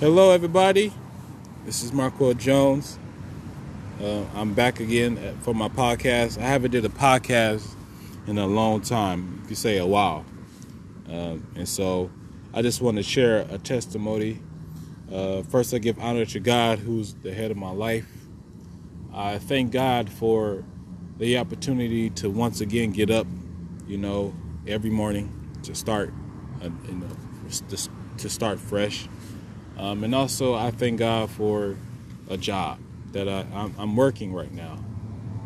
Hello everybody, this is Marquel Jones. I'm back again for my podcast. I haven't did a podcast in a long time, if you say a while. And so I just want to share a testimony. First, I give honor to God, who's the head of my life. I thank God for the opportunity to once again get up, every morning to start, to start fresh. And also, I thank God for a job that I'm working right now.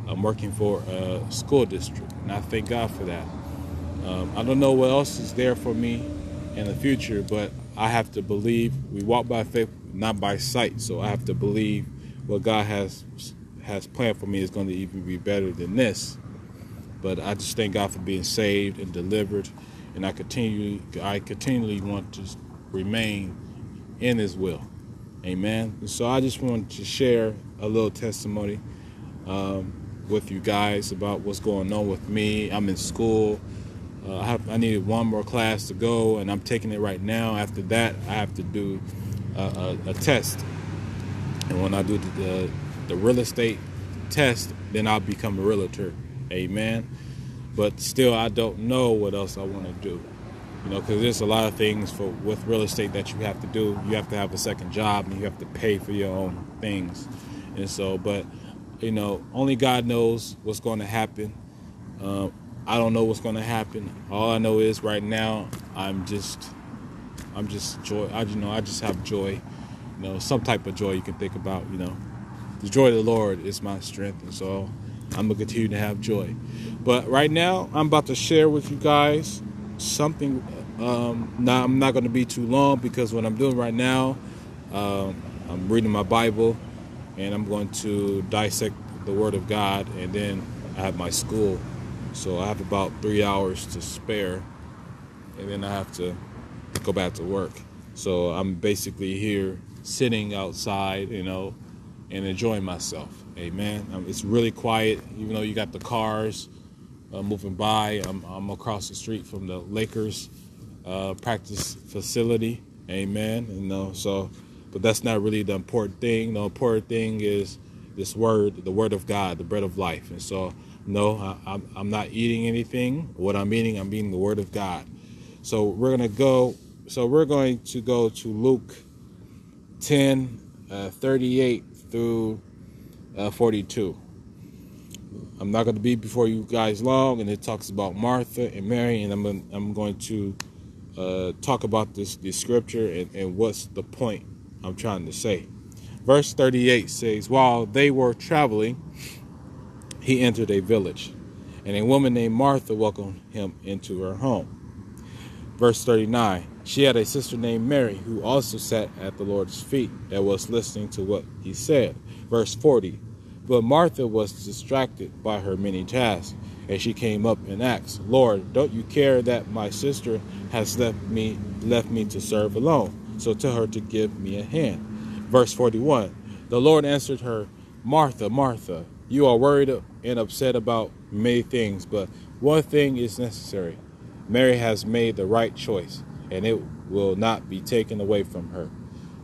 I'm working for a school district, and I thank God for that. I don't know what else is there for me in the future, but I have to believe. We walk by faith, not by sight. So I have to believe what God has planned for me is going to even be better than this. But I just thank God for being saved and delivered, and I continually want to remain in His will. Amen. And so I just wanted to share a little testimony with you guys about what's going on with me. I'm in school. I needed one more class to go, and I'm taking it right now. After that, I have to do a test. And when I do the real estate test, then I'll become a realtor. Amen. But still, I don't know what else I want to do. Because there's a lot of things with real estate that you have to do. You have to have a second job, and you have to pay for your own things. And so, but, only God knows what's going to happen. I don't know what's going to happen. All I know is right now, I'm just joy. I just have joy, some type of joy you can think about, The joy of the Lord is my strength, and so I'm going to continue to have joy. But right now, I'm about to share with you guys something. Now I'm not going to be too long, because what I'm doing right now, I'm reading my Bible, and I'm going to dissect the Word of God, and then I have my school, so I have about 3 hours to spare, and then I have to go back to work. So I'm basically here sitting outside, and enjoying myself. Amen. It's really quiet, even though you got the cars moving by. I'm across the street from the Lakers practice facility. Amen. But that's not really the important thing. The important thing is this word, the Word of God, the bread of life. And so, no, I'm not eating anything. What I'm eating the Word of God. So we're going to go to Luke 10, 38 through 42. I'm not going to be before you guys long, and it talks about Martha and Mary, and I'm going to talk about this scripture and what's the point I'm trying to say. Verse 38 says, while they were traveling, he entered a village, and a woman named Martha welcomed him into her home. Verse 39, she had a sister named Mary, who also sat at the Lord's feet and was listening to what he said. Verse 40, but Martha was distracted by her many tasks, and she came up and asked, Lord, don't you care that my sister has left me to serve alone? So tell her to give me a hand. Verse 41, the Lord answered her, Martha, Martha, you are worried and upset about many things, but one thing is necessary. Mary has made the right choice, and it will not be taken away from her.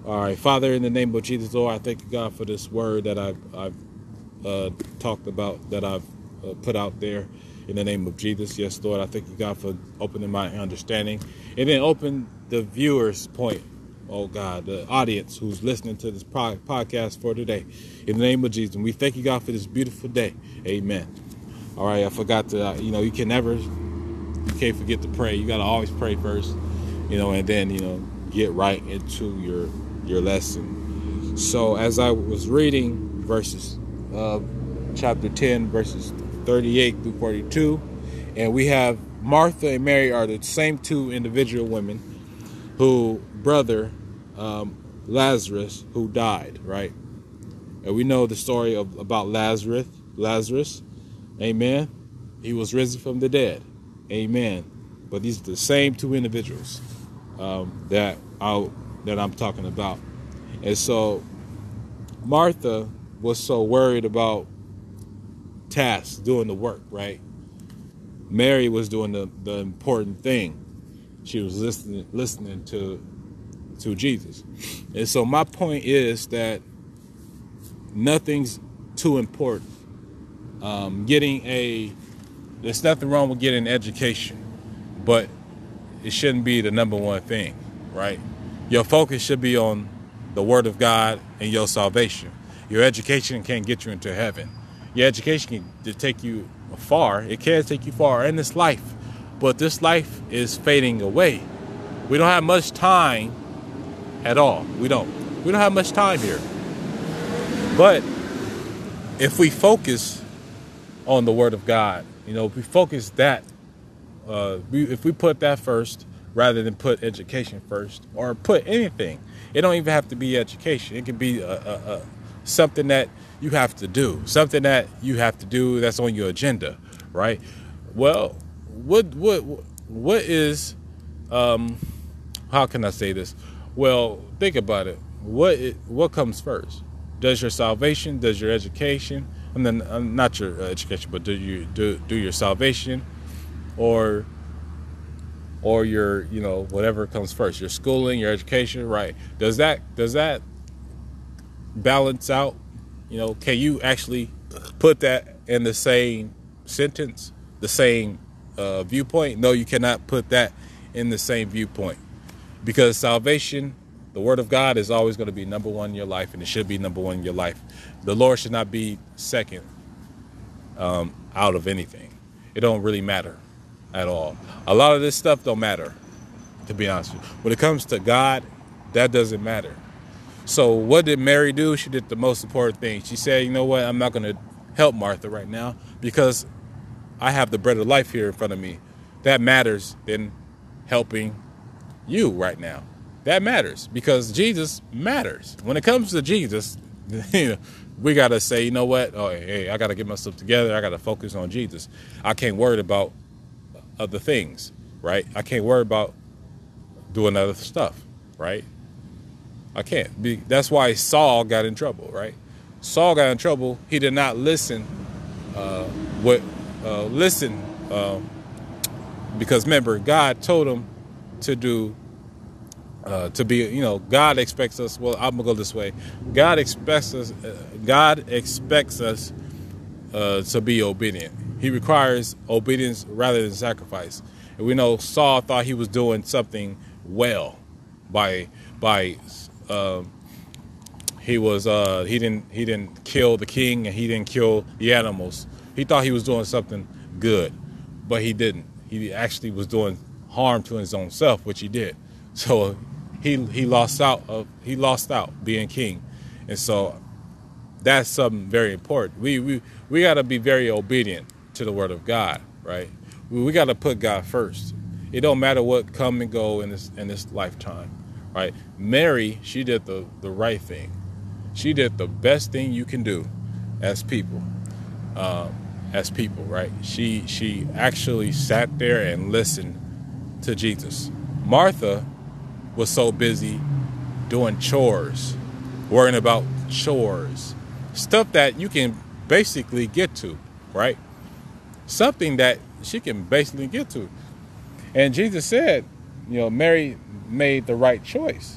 All right, Father, in the name of Jesus, Lord, I thank you, God, for this word that I've talked about, that I've put out there in the name of Jesus. Yes, Lord, I thank you, God, for opening my understanding, and then open the viewer's point, oh God, the audience who's listening to this podcast for today. In the name of Jesus, and we thank you, God, for this beautiful day. Amen. All right, I forgot to, you can't forget to pray. You got to always pray first, and then, get right into your lesson. So as I was reading verses chapter 10, verses 38 through 42. And we have Martha and Mary are the same two individual women who brother Lazarus, who died, right? And we know the story about Lazarus. Lazarus, amen. He was risen from the dead, amen. But these are the same two individuals that I'm talking about. And so Martha was so worried about tasks, doing the work, right? Mary was doing the important thing. She was listening to to Jesus. And so my point is that nothing's too important. There's nothing wrong with getting an education, but it shouldn't be the number one thing, right? Your focus should be on the Word of God and your salvation. Your education can't get you into heaven. Your education can take you far. It can take you far in this life, but this life is fading away. We don't have much time at all. We don't have much time here. But if we focus on the Word of God, you know, if we focus that, if we put that first rather than put education first, or put anything, it don't even have to be education. It can be something that you have to do, something that you have to do that's on your agenda, right? Well, what is, how can I say this? Well, think about it. What comes first? Does your salvation? Does your education? And then not your education, but do your salvation, or your, you know, whatever comes first, your schooling, your education, right? Does that balance out? You know, can you actually put that in the same sentence, the same viewpoint? No, you cannot put that in the same viewpoint, because salvation, the Word of God, is always going to be number one in your life, and it should be number one in your life. The Lord should not be second out of anything. It don't really matter at all. A lot of this stuff don't matter, to be honest with you. When it comes to God, that doesn't matter. So what did Mary do? She did the most important thing. She said, you know what? I'm not going to help Martha right now because I have the bread of life here in front of me. That matters than helping you right now. That matters because Jesus matters. When it comes to Jesus, we got to say, you know what? Oh, hey, I got to get myself together. I got to focus on Jesus. I can't worry about other things, right? I can't worry about doing other stuff, right? I can't. That's why Saul got in trouble, right? Saul got in trouble. He did not listen. Because remember, God told him to do, to be, you know, God expects us. Well, I'm gonna go this way. God expects us. To be obedient. He requires obedience rather than sacrifice. And we know Saul thought he was doing something well he didn't kill the king, and he didn't kill the animals. He thought he was doing something good, but he didn't. He actually was doing harm to his own self, which he did. So he lost out being king. And so that's something very important. We got to be very obedient to the Word of God, right? We got to put God first. It don't matter what come and go in this lifetime. Right. Mary, she did the right thing. She did the best thing you can do as people. Right? She actually sat there and listened to Jesus. Martha was so busy doing chores, worrying about chores, stuff that you can basically get to, right? Something that she can basically get to. And Jesus said, you know, Mary made the right choice,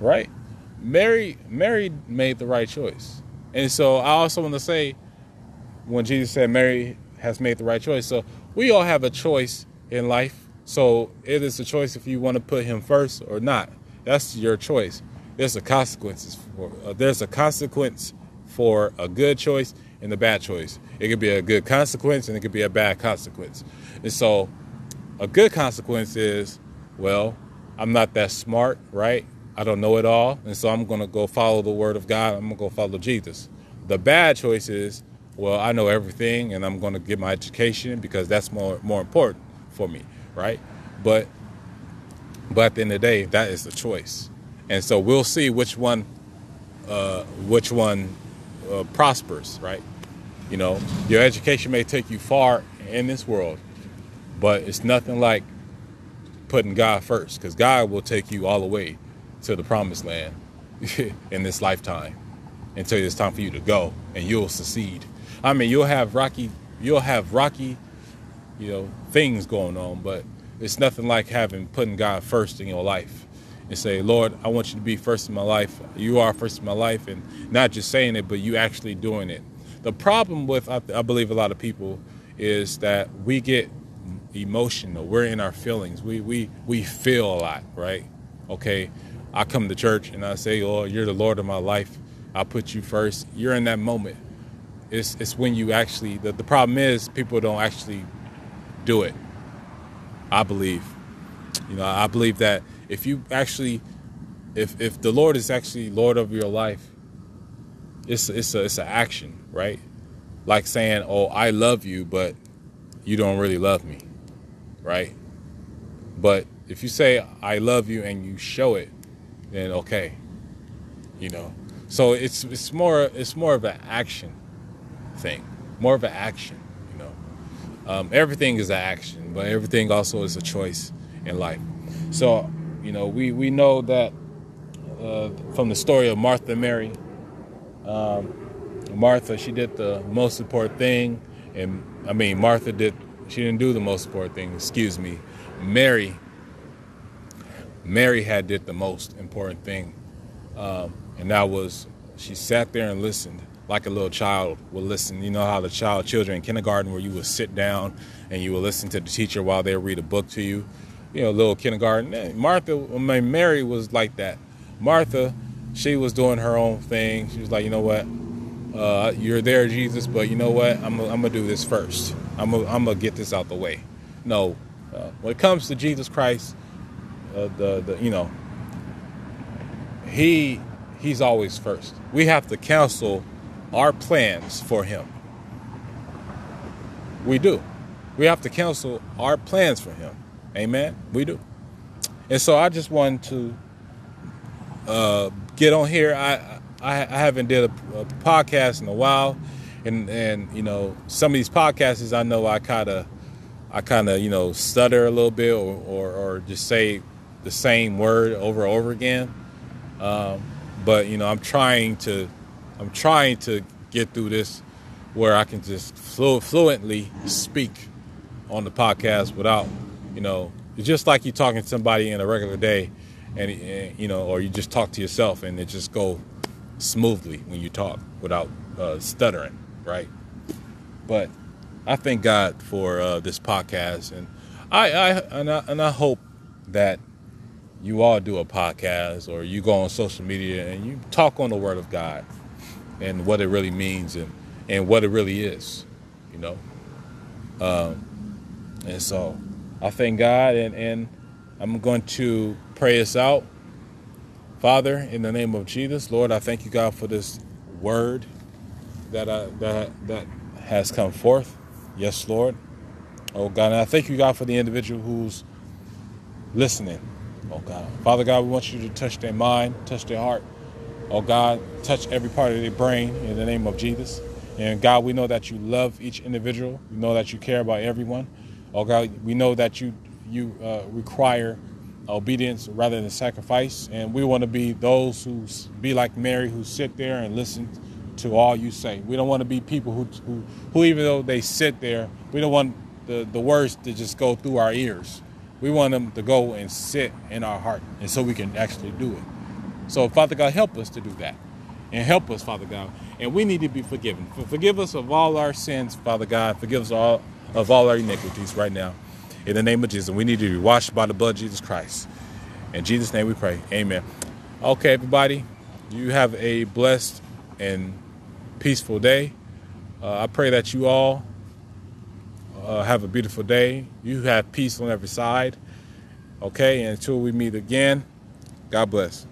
right? Mary made the right choice. And so I also want to say, when Jesus said Mary has made the right choice, so we all have a choice in life. So it is a choice if you want to put Him first or not. That's your choice. There's a consequence for a good choice and a bad choice. It could be a good consequence and it could be a bad consequence. And so a good consequence is, well, I'm not that smart, right? I don't know it all. And so I'm going to go follow the Word of God. I'm going to go follow Jesus. The bad choice is, well, I know everything and I'm going to get my education because that's more important for me, right? But at the end of the day, that is the choice. And so we'll see which one prospers, right? You know, your education may take you far in this world, but it's nothing like putting God first, because God will take you all the way to the promised land in this lifetime until it's time for you to go, and you'll succeed. I mean, you'll have rocky, you know, things going on, but it's nothing like putting God first in your life. and say, Lord, I want you to be first in my life. You are first in my life, and not just saying it, but you actually doing it. The problem with, I believe, a lot of people is that we get emotional. We're in our feelings. We feel a lot, right? Okay, I come to church and I say, oh, you're the Lord of my life. I put you first. You're in that moment. It's when you actually, the problem is people don't actually do it, I believe. You know, I believe that if you actually, if the Lord is actually Lord of your life, it's an action, right? Like saying, oh, I love you, but you don't really love me, right? But if you say, I love you, and you show it, then okay, you know. So it's more of an action thing, more of an action, you know. Everything is an action, but everything also is a choice in life. So, you know, we know that from the story of Martha and Mary. Martha, she did the most important thing. And I mean, she didn't do the most important thing, excuse me. Mary had did the most important thing. And that was, she sat there and listened like a little child would listen. You know how the children in kindergarten, where you would sit down and you would listen to the teacher while they read a book to you. You know, little kindergarten. Mary was like that. Martha, she was doing her own thing. She was like, you know what? You're there, Jesus, but you know what? I'm gonna do this first. I'm gonna get this out the way. No, when it comes to Jesus Christ, you know, he's always first. We have to cancel our plans for him. We do. We have to cancel our plans for him. Amen. We do. And so I just wanted to get on here. I haven't did a podcast in a while, and you know, some of these podcasts, I know I kind of you know, stutter a little bit or just say the same word over and over again. But you know, I'm trying to get through this where I can just fluently speak on the podcast without, you know, it's just like you're talking to somebody in a regular day, and you know, or you just talk to yourself and it just go smoothly when you talk without stuttering, right? But I thank God for this podcast, and I hope that you all do a podcast, or you go on social media and you talk on the Word of God and what it really means and what it really is, you know. And so I thank God, and I'm going to pray us out. Father, in the name of Jesus, Lord, I thank you, God, for this word that has come forth. Yes, Lord. Oh, God, and I thank you, God, for the individual who's listening. Oh, God. Father, God, we want you to touch their mind, touch their heart. Oh, God, touch every part of their brain in the name of Jesus. And, God, we know that you love each individual. We know that you care about everyone. Oh, God, we know that you require obedience rather than sacrifice, and we want to be those who be like Mary, who sit there and listen to all you say. We don't want to be people who even though they sit there, we don't want the words to just go through our ears. We want them to go and sit in our heart, and so we can actually do it. So, Father God, help us to do that, and help us, Father God. And we need to be forgiven. Forgive us of all our sins, Father God. Forgive us all of all our iniquities right now. In the name of Jesus, we need to be washed by the blood of Jesus Christ. In Jesus' name we pray. Amen. Okay, everybody, you have a blessed and peaceful day. I pray that you all have a beautiful day. You have peace on every side. Okay, and until we meet again, God bless.